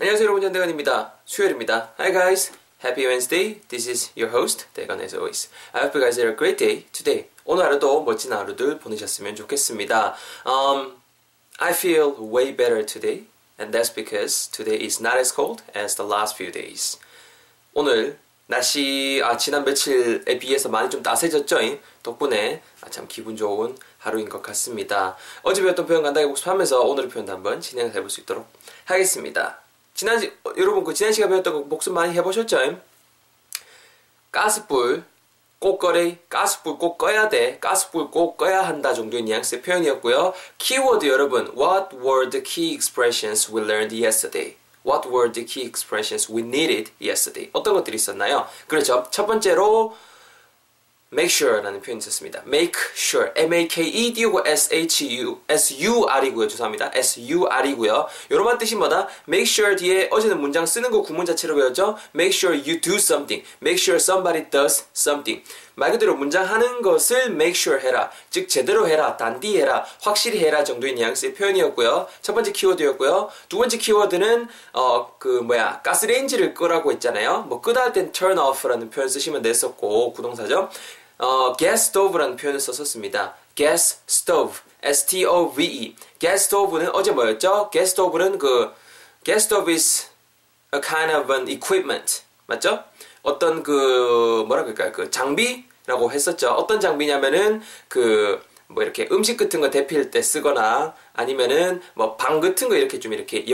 안녕하세요 여러분, 전대건입니다. 수요일입니다. Hi guys, happy Wednesday. This is your host, 대건 as always. I hope you guys had a great day today. 오늘 하루도 멋진 하루들 보내셨으면 좋겠습니다. I feel way better today, and that's because today is not as cold as the last few days. 오늘 날씨 지난 며칠에 비해서 많이 좀 따스해졌죠? 덕분에 참 기분 좋은 하루인 것 같습니다. 어제 배웠던 표현 간단히 복습하면서 오늘의 표현도 한번 진행을 해볼 수 있도록 하겠습니다. 여러분 지난 시간 배웠던 거 복습 많이 해보셨죠? 가스불 꼭 꺼래, 가스불 꼭 꺼야 돼, 가스불 꼭 꺼야 한다 정도의 뉘앙스의 표현이었고요. 키워드 여러분, what were the key expressions we learned yesterday? What were the key expressions we needed yesterday? 어떤 것들이 있었나요? 그렇죠. 첫 번째로 make sure라는 표현이 있었습니다. make sure, M-A-K-E 띄우고 S-H-U, S-U-R이고요. 죄송합니다. S-U-R이고요. 요런 뜻이 뭐다? make sure 뒤에 어제는 문장 쓰는 거 구문 자체로 배웠죠? make sure you do something, make sure somebody does something. 말 그대로 문장 하는 것을 make sure 해라, 즉 제대로 해라, 단디 해라, 확실히 해라 정도의 뉘앙스의 표현이었고요. 첫 번째 키워드였고요. 두 번째 키워드는 가스레인지를 끄라고 했잖아요. 끄다 할 땐 turn off라는 표현 쓰시면 됐었고, 구동사죠. gas stove라는 표현을 썼었습니다. gas stove, S-T-O-V-E. gas stove는 어제 뭐였죠? gas stove는 gas stove is a kind of an equipment, 맞죠? 어떤 장비라고 했었죠. 어떤 장비냐면은 이렇게 음식 같은 거 데필 때 쓰거나 아니면은 방 같은 거 이렇게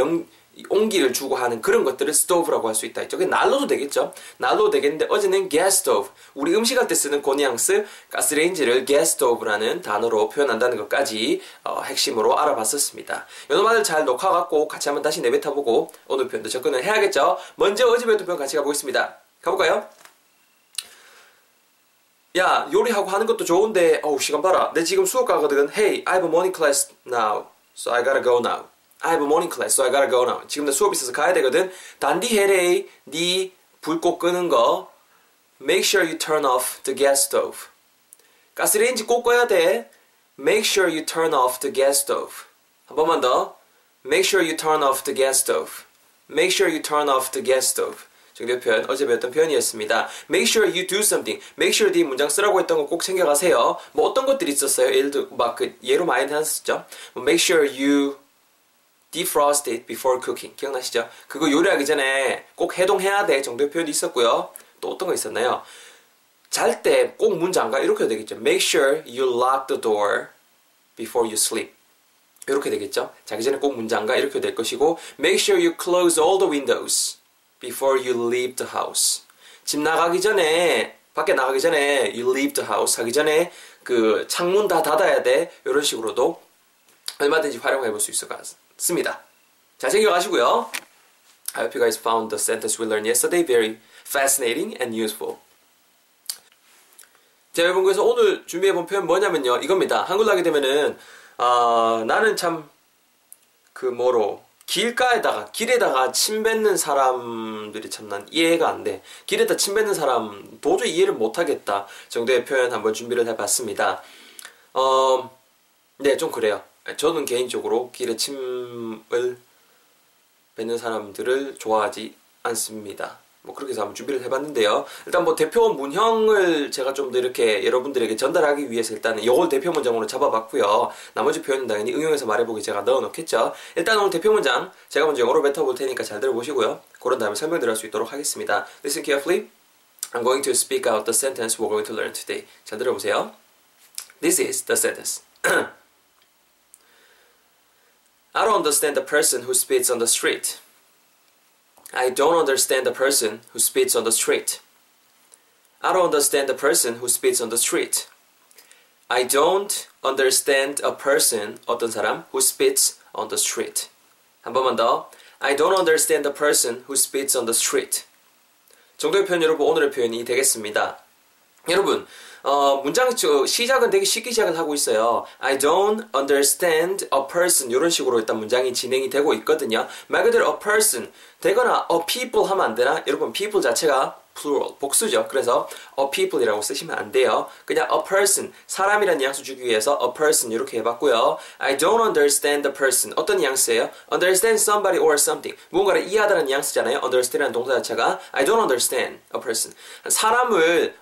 온기를 주고 하는 그런 것들을 스토브라고 할 수 있다 했죠. 난로도 되겠죠. 난로도 되겠는데 어제는 가스 스토브, 우리 음식할 때 쓰는 고뉘앙스 가스레인지를 가스 스토브라는 단어로 표현한다는 것까지 핵심으로 알아봤었습니다. 여러분들 잘 녹화갖고 같이 한번 다시 내뱉어보고 오늘 표현도 접근을 해야겠죠. 먼저 어제 배웠던 표현 같이 가보겠습니다. 가볼까요? 야, 요리하고 하는 것도 좋은데 시간 봐라. 내 지금 수업 가거든. Hey, I have a morning class now, so I gotta go now. I have a morning class, so I gotta go now. 지금 내 수업 있어서 가야 되거든. 단디 해레이, 네 불꽃 끄는 거. Make sure you turn off the gas stove. 가스레인지 꼭 꺼야 돼. Make sure you turn off the gas stove. 한 번만 더. Make sure you turn off the gas stove. Make sure you turn off the gas stove. 정답 표현, 어제 배웠던 표현이었습니다. Make sure you do something. Make sure 뒤 문장 쓰라고 했던 거 꼭 챙겨가세요. 어떤 것들이 있었어요? 예로 많이 나왔었죠. Make sure you defrost it before cooking. 기억나시죠? 그거 요리하기 전에 꼭 해동해야 돼 정도의 표현도 있었고요. 또 어떤 거 있었나요? 잘 때 꼭 문 잠가, 이렇게 되겠죠. Make sure you lock the door before you sleep. 이렇게 되겠죠. 자기 전에 꼭 문 잠가, 이렇게 될 것이고, Make sure you close all the windows before you leave the house. 밖에 나가기 전에 you leave the house 하기 전에 창문 다 닫아야 돼. 이런 식으로도 얼마든지 활용해 볼 수 있을 것 같습니다. 잘 챙겨가시고요. I hope you guys found the sentence we learned yesterday very fascinating and useful. 제가 여러분, 그래서 오늘 준비해 본 표현 뭐냐면요, 이겁니다. 한글로 하게 되면은 나는 참 길에다가 침 뱉는 사람들이 참 난 이해가 안 돼. 길에다 침 뱉는 사람 도저히 이해를 못 하겠다 정도의 표현 한번 준비를 해봤습니다. 네, 좀 그래요. 저는 개인적으로 길에 침을 뱉는 사람들을 좋아하지 않습니다. 그렇게 해서 한번 준비를 해봤는데요. 일단 대표 문형을 제가 좀 더 이렇게 여러분들에게 전달하기 위해서 일단은 이걸 대표 문장으로 잡아봤고요. 나머지 표현은 당연히 응용해서 말해보기 제가 넣어놓겠죠. 일단 오늘 대표 문장 제가 먼저 영어로 뱉어볼 테니까 잘 들어보시고요. 그런 다음에 설명드릴 수 있도록 하겠습니다. Listen carefully. I'm going to speak out the sentence we're going to learn today. 잘 들어보세요. This is the sentence. I don't understand the person who spits on the street. I don't understand the person who spits on the street. I don't understand the person who spits on the street. I don't understand a person, 어떤 사람, who spits on the street. 한 번만 더. I don't understand the person who spits on the street. 정도의 표현, 여러분, 오늘의 표현이 되겠습니다. 여러분, 문장 시작은 되게 쉽게 시작을 하고 있어요. I don't understand a person, 이런 식으로 일단 문장이 진행이 되고 있거든요. 말 그대로 a person 되거나 a people 하면 안 되나? 여러분, people 자체가 plural, 복수죠. 그래서 a people이라고 쓰시면 안 돼요. 그냥 a person, 사람이라는 뉘앙스 주기 위해서 a person 이렇게 해봤고요. I don't understand the person. 어떤 뉘앙스예요? understand somebody or something. 무언가를 이해하다는 뉘앙스잖아요. understand라는 동사 자체가 I don't understand a person.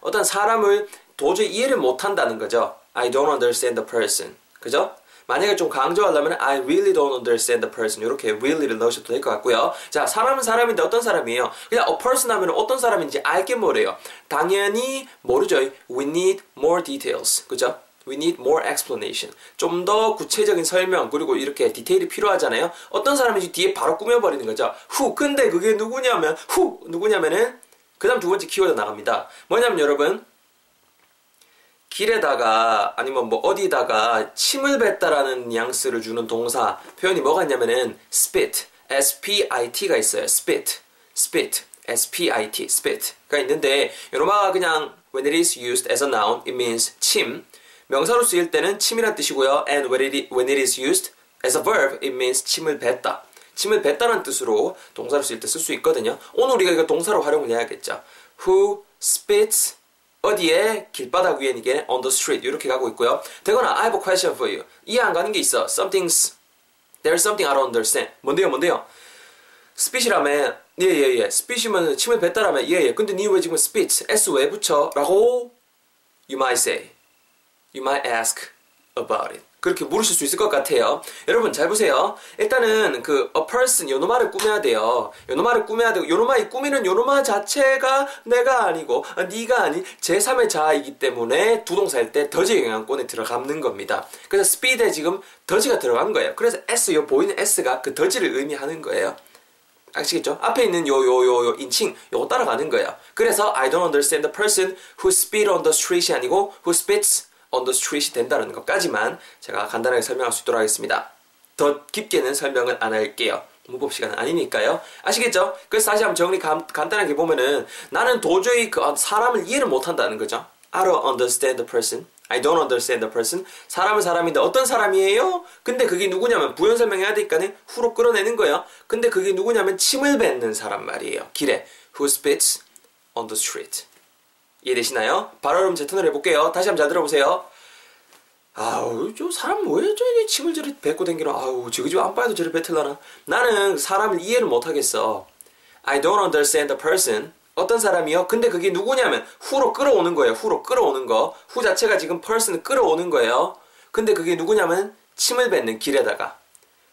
어떤 사람을 도저히 이해를 못한다는 거죠. I don't understand the person. 그죠? 만약에 좀 강조하려면 I really don't understand the person 이렇게 really를 넣으셔도 될 것 같고요. 자, 사람은 사람인데 어떤 사람이에요? 그냥 a person 하면 어떤 사람인지 알게 뭐래요? 당연히 모르죠. We need more details. 그죠? We need more explanation. 좀 더 구체적인 설명 그리고 이렇게 디테일이 필요하잖아요. 어떤 사람인지 뒤에 바로 꾸며버리는 거죠. Who 근데 그게 누구냐면 who 누구냐면은 그 다음 두 번째 키워드 나갑니다. 뭐냐면 여러분 길에다가 아니면 뭐 어디다가 침을 뱉다라는 뉘앙스를 주는 동사 표현이 뭐가 있냐면은 spit, S-P-I-T가 있어요. spit, S-P-I-T, spit가 있는데 요로마가 그냥 when it is used as a noun, it means 침. 명사로 쓰일 때는 침이란 뜻이고요. And when it is used as a verb, it means 침을 뱉다. 침을 뱉다라는 뜻으로 동사로 쓰일 때 쓸 수 있거든요. 오늘 우리가 이거 동사로 활용을 해야겠죠. Who spits 어디에? 길바닥 위에 이게 on the street 이렇게 가고 있고요. 되거나 I have a question for you. 이해 안 가는 게 있어. There's something I don't understand. 뭔데요? spit이라면 예. spit이면 침을 뱉다라면 예. 근데 니 왜 지금 spit? s 왜 붙여? 라고 you might say. You might ask about it. 그렇게 물으실 수 있을 것 같아요. 여러분 잘 보세요. 일단은 그 a person 요노마를 꾸며야 돼요. 요노마를 꾸며야 되고 요노마이 꾸미는 요노마 자체가 내가 아니고 네가 아닌 제3의 자아이기 때문에 두 동사일 때 더지의 영향권에 들어가는 겁니다. 그래서 speed에 지금 더지가 들어간 거예요. 그래서 s 요 보이는 s가 그 더지를 의미하는 거예요. 아시겠죠? 앞에 있는 요 인칭 요거 따라가는 거예요. 그래서 I don't understand the person who spit on the street이 아니고 who spits on the street이 된다는 것까지만 제가 간단하게 설명할 수 있도록 하겠습니다. 더 깊게는 설명은 안 할게요. 문법 시간은 아니니까요. 아시겠죠? 그래서 다시 한번 정리 간단하게 보면은 나는 도저히 그 사람을 이해를 못한다는 거죠. I don't understand the person. I don't understand the person. 사람은 사람인데 어떤 사람이에요? 근데 그게 누구냐면 부연 설명해야 되니까는 후로 끌어내는 거예요. 근데 그게 누구냐면 침을 뱉는 사람 말이에요. 길에 who spits on the street. 이해되시나요? 바로 여러분 제 턴을 해볼게요. 다시 한번 잘 들어보세요. 아우 저 사람 왜 저기 침을 저리 뱉고 댕기나. 아우 저기 좀 안 봐도 저리 뱉으려나. 나는 사람을 이해를 못하겠어. I don't understand the person. 어떤 사람이요? 근데 그게 누구냐면 후로 끌어오는 거예요. 후로 끌어오는 거. 후 자체가 지금 person을 끌어오는 거예요. 근데 그게 누구냐면 침을 뱉는 길에다가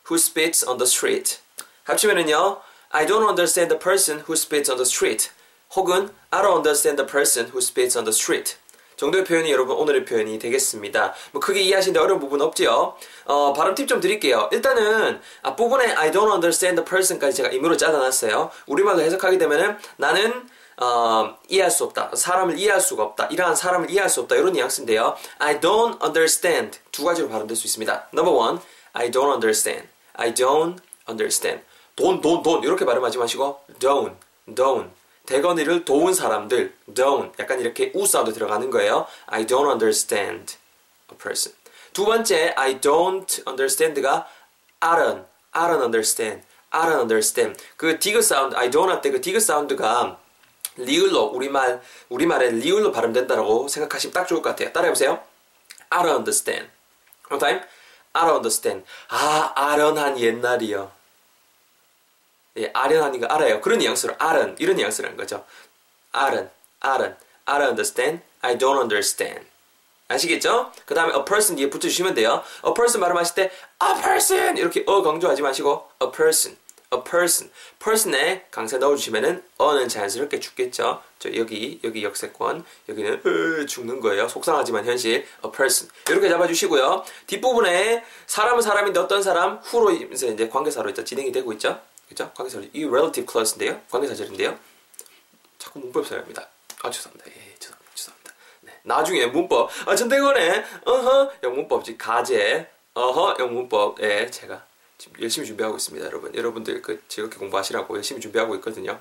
who spits on the street. 합치면은요 I don't understand the person who spits on the street. 혹은 I don't understand the person who spits on the street 정도의 표현이 여러분 오늘의 표현이 되겠습니다. 뭐 크게 이해하시는데 어려운 부분 없지요? 발음 팁 좀 드릴게요. 일단은 앞부분에 I don't understand the person까지 제가 임의로 짜다놨어요. 우리말로 해석하게 되면은 나는 이해할 수 없다. 사람을 이해할 수가 없다. 이러한 사람을 이해할 수 없다. 이런 뉘앙스인데요. I don't understand 두 가지로 발음될 수 있습니다. Number one, I don't understand. I don't understand. Don't 이렇게 발음하지 마시고 don't. 대건이를 도운 사람들, don't, 약간 이렇게 우 사운드 들어가는 거예요. I don't understand a person. 두 번째, I don't understand가 I don't understand. 그 디귿 사운드, I don't 할 때 그 디귿 사운드가 리을로, 우리말에 리을로 발음된다라고 생각하시면 딱 좋을 것 같아요. 따라해보세요. I don't understand. One time. I don't understand. 아련한 옛날이요. 예, 아련하니까 알아요. 그런 뉘앙스로 아련 이런 뉘앙스라는 거죠. 아련. I don't understand. I don't understand. 아시겠죠? 그 다음에 a person 뒤에 붙여주시면 돼요. a person 발음하실 때 a person 이렇게 강조하지 마시고 a person. person에 강세 넣어주시면은 어는 자연스럽게 죽겠죠. 저 여기 역세권 여기는 죽는 거예요. 속상하지만 현실 a person 이렇게 잡아주시고요. 뒷부분에 사람은 사람인데 어떤 사람 후로 이제 관계사로 진행이 되고 있죠. 그죠? 관계사절. 이 relative clause인데요. 관계사절인데요. 자꾸 문법 사용합니다. 아, 죄송합니다. 죄송합니다. 네. 나중에 문법. 아, 전대건의 영문법 즉 가제. 영문법에 제가 지금 열심히 준비하고 있습니다, 여러분. 여러분들 그 즐겁게 공부하시라고 열심히 준비하고 있거든요.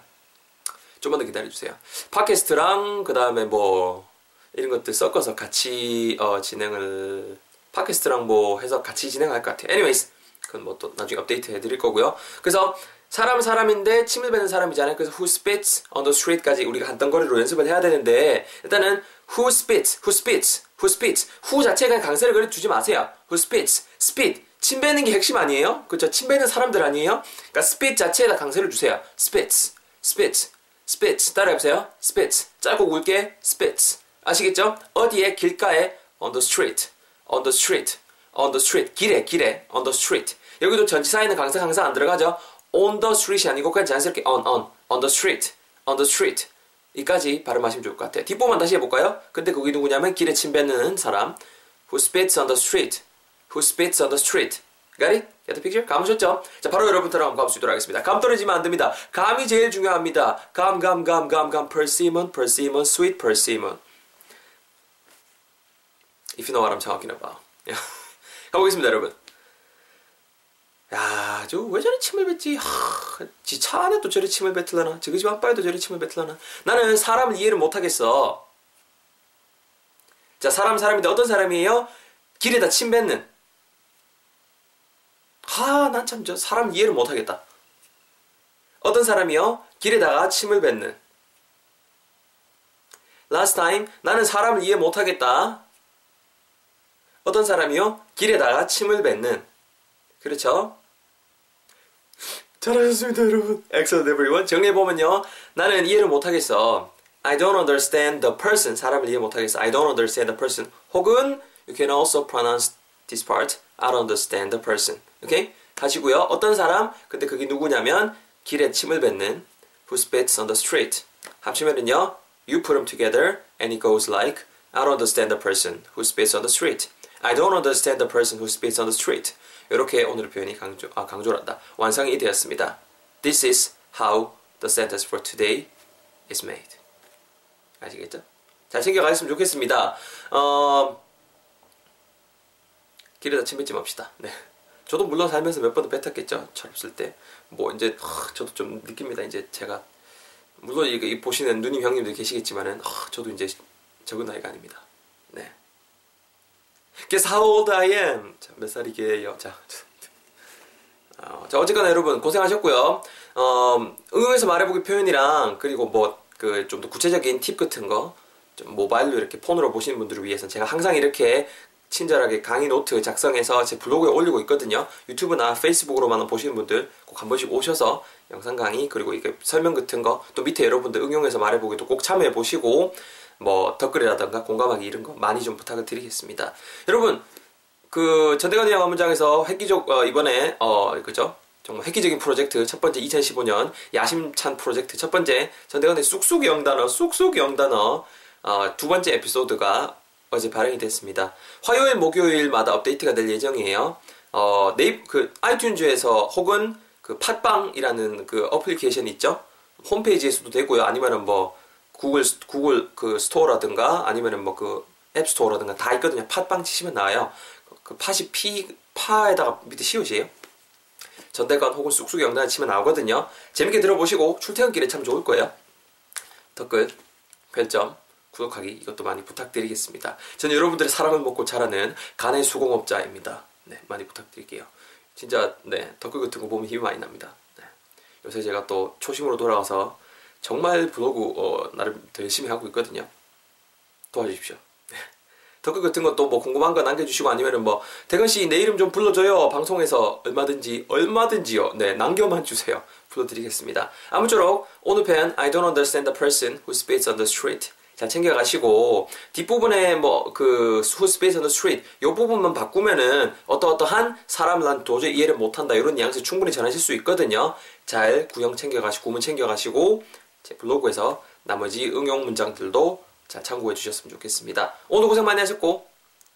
좀만 더 기다려 주세요. 팟캐스트랑 그다음에 뭐 이런 것들 섞어서 같이 진행을 팟캐스트랑 뭐 해서 같이 진행할 것 같아요. Anyways. 그건 뭐 또 나중에 업데이트 해 드릴 거고요. 그래서 사람 사람인데 침을 뱉는 사람이잖아요. 그래서 who spits on the street까지 우리가 간단거리로 연습을 해야 되는데, 일단은 who spits, who spits, who spits, who 자체에 그냥 강세를 주지 마세요. who spits, spit, 침 뱉는 게 핵심 아니에요? 그렇죠? 침 뱉는 사람들 아니에요? 그러니까 spit 자체에다 강세를 주세요. spits, spits, spits. 따라해보세요. spits. 짧고 굵게 spits. 아시겠죠? 어디에? 길가에. on the street, on the street, on the street. 길에, 길에. on the street. 여기도 전치사에는 강세 항상 안 들어가죠? on the street이 아니고 그냥 자연스럽게 on the street, on the street. 이까지 발음하시면 좋을 것 같아요. 뒷부분만 다시 해볼까요? 근데 거기 누구냐면 길에 침 뱉는 사람. who spits on the street, who spits on the street. Got it? Get the picture? 감으셨죠? 자, 바로 여러분들하고 감수 있도록 하겠습니다. 감 떨어지면 안 됩니다. 감이 제일 중요합니다. 감. Persimmon, persimmon, sweet persimmon. If you know what I'm talking about. 가보겠습니다, 여러분. 야, 저 왜 저리 침을 뱉지? 지 차 안에 또 저리 침을 뱉으려나? 저기 집 앞바에도 저리 침을 뱉으려나? 나는 사람을 이해를 못하겠어. 자, 사람인데 어떤 사람이에요? 길에다 침 뱉는. 난 참 저 사람 이해를 못하겠다. 어떤 사람이요? 길에다가 침을 뱉는. Last time, 나는 사람을 이해 못하겠다. 어떤 사람이요? 길에다가 침을 뱉는. 그렇죠? 잘하셨습니다, 여러분. Excellent, everyone. 정리해보면요, 나는 이해를 못하겠어. I don't understand the person. 사람을 이해 못하겠어. I don't understand the person. 혹은 You can also pronounce this part. I don't understand the person. 오케이? 다시고요. 어떤 사람? 근데 그게 누구냐면 길에 침을 뱉는. Who spits on the street. 합치면은요, You put them together and it goes like I don't understand the person who spits on the street. I don't understand the person who spits on the street. 이렇게 오늘의 표현이 강조란다. 완성이 되었습니다. This is how the sentence for today is made. 아시겠죠? 잘 챙겨가셨으면 좋겠습니다. 길에다 침 뱉지 맙시다. 네. 저도 물론 살면서 몇 번은 뱉었겠죠. 철없을 때. 뭐, 이제, 저도 좀 느낍니다. 이제 제가. 물론, 이 보시는 누님, 형님들 계시겠지만은, 저도 이제 적은 나이가 아닙니다. 네. Guess how old I am? 자, 몇 살이게요? 자. 자, 어쨌거나 여러분, 고생하셨고요. 응용해서 말해보기 표현이랑, 그리고 뭐, 좀 더 구체적인 팁 같은 거, 좀 모바일로 이렇게 폰으로 보시는 분들을 위해서는 제가 항상 이렇게 친절하게 강의 노트 작성해서 제 블로그에 올리고 있거든요. 유튜브나 페이스북으로만 보시는 분들 꼭 한 번씩 오셔서 영상 강의 그리고 이게 설명 같은 거 또 밑에 여러분들 응용해서 말해보기도 꼭 참여해 보시고 뭐 댓글이라던가 공감하기 이런 거 많이 좀 부탁을 드리겠습니다. 여러분, 전대건의 영어 문장에서 이번에 그죠? 정말 획기적인 프로젝트 첫 번째 2015년 야심찬 프로젝트 첫 번째 전대건의 쑥쑥 영단어 두 번째 에피소드가 어제 발행이 됐습니다. 화요일, 목요일마다 업데이트가 될 예정이에요. 아이튠즈에서 혹은 팟빵이라는 어플리케이션 있죠? 홈페이지에서도 되고요. 아니면은 뭐 구글 스토어라든가 아니면은 뭐 앱스토어라든가 다 있거든요. 팟빵 치시면 나와요. 팟이 파에다가 밑에 시옷이에요. 전대관 혹은 쑥쑥 영단을 치면 나오거든요. 재밌게 들어보시고 출퇴근길에 참 좋을 거예요. 댓글, 별점, 구독하기 이것도 많이 부탁드리겠습니다. 저는 여러분들의 사랑을 먹고 자라는 간의 수공업자입니다. 네, 많이 부탁드릴게요. 진짜 네, 댓글 같은 거 보면 힘이 많이 납니다. 네. 요새 제가 또 초심으로 돌아와서 정말 블로그 나름 더 열심히 하고 있거든요. 도와주십시오. 네. 댓글 같은 것도 뭐 궁금한 거 남겨주시고 아니면은 뭐 대건 씨 내 이름 좀 불러줘요. 방송에서 얼마든지요. 네, 남겨만 주세요. 불러드리겠습니다. 아무쪼록 오늘 편 I don't understand the person who spits on the street. 잘 챙겨가시고 뒷부분에 뭐 who spits on the street 요 부분만 바꾸면은 어떠한 사람을 난 도저히 이해를 못한다 이런 뉘앙스 충분히 전하실 수 있거든요. 잘 구형 챙겨가시고 구문 챙겨가시고 제 블로그에서 나머지 응용 문장들도 잘 참고해 주셨으면 좋겠습니다. 오늘 고생 많이 하셨고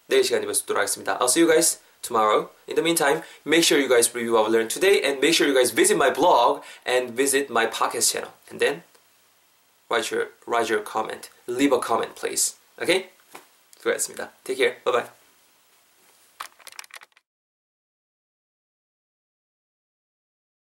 내일 시간에 뵙도록 하겠습니다. I'll see you guys tomorrow. In the meantime, make sure you guys review what we learned today and make sure you guys visit my blog and visit my podcast channel. And then write your comment. Leave a comment, please. Okay? 수고하셨습니다. Take care. Bye-bye.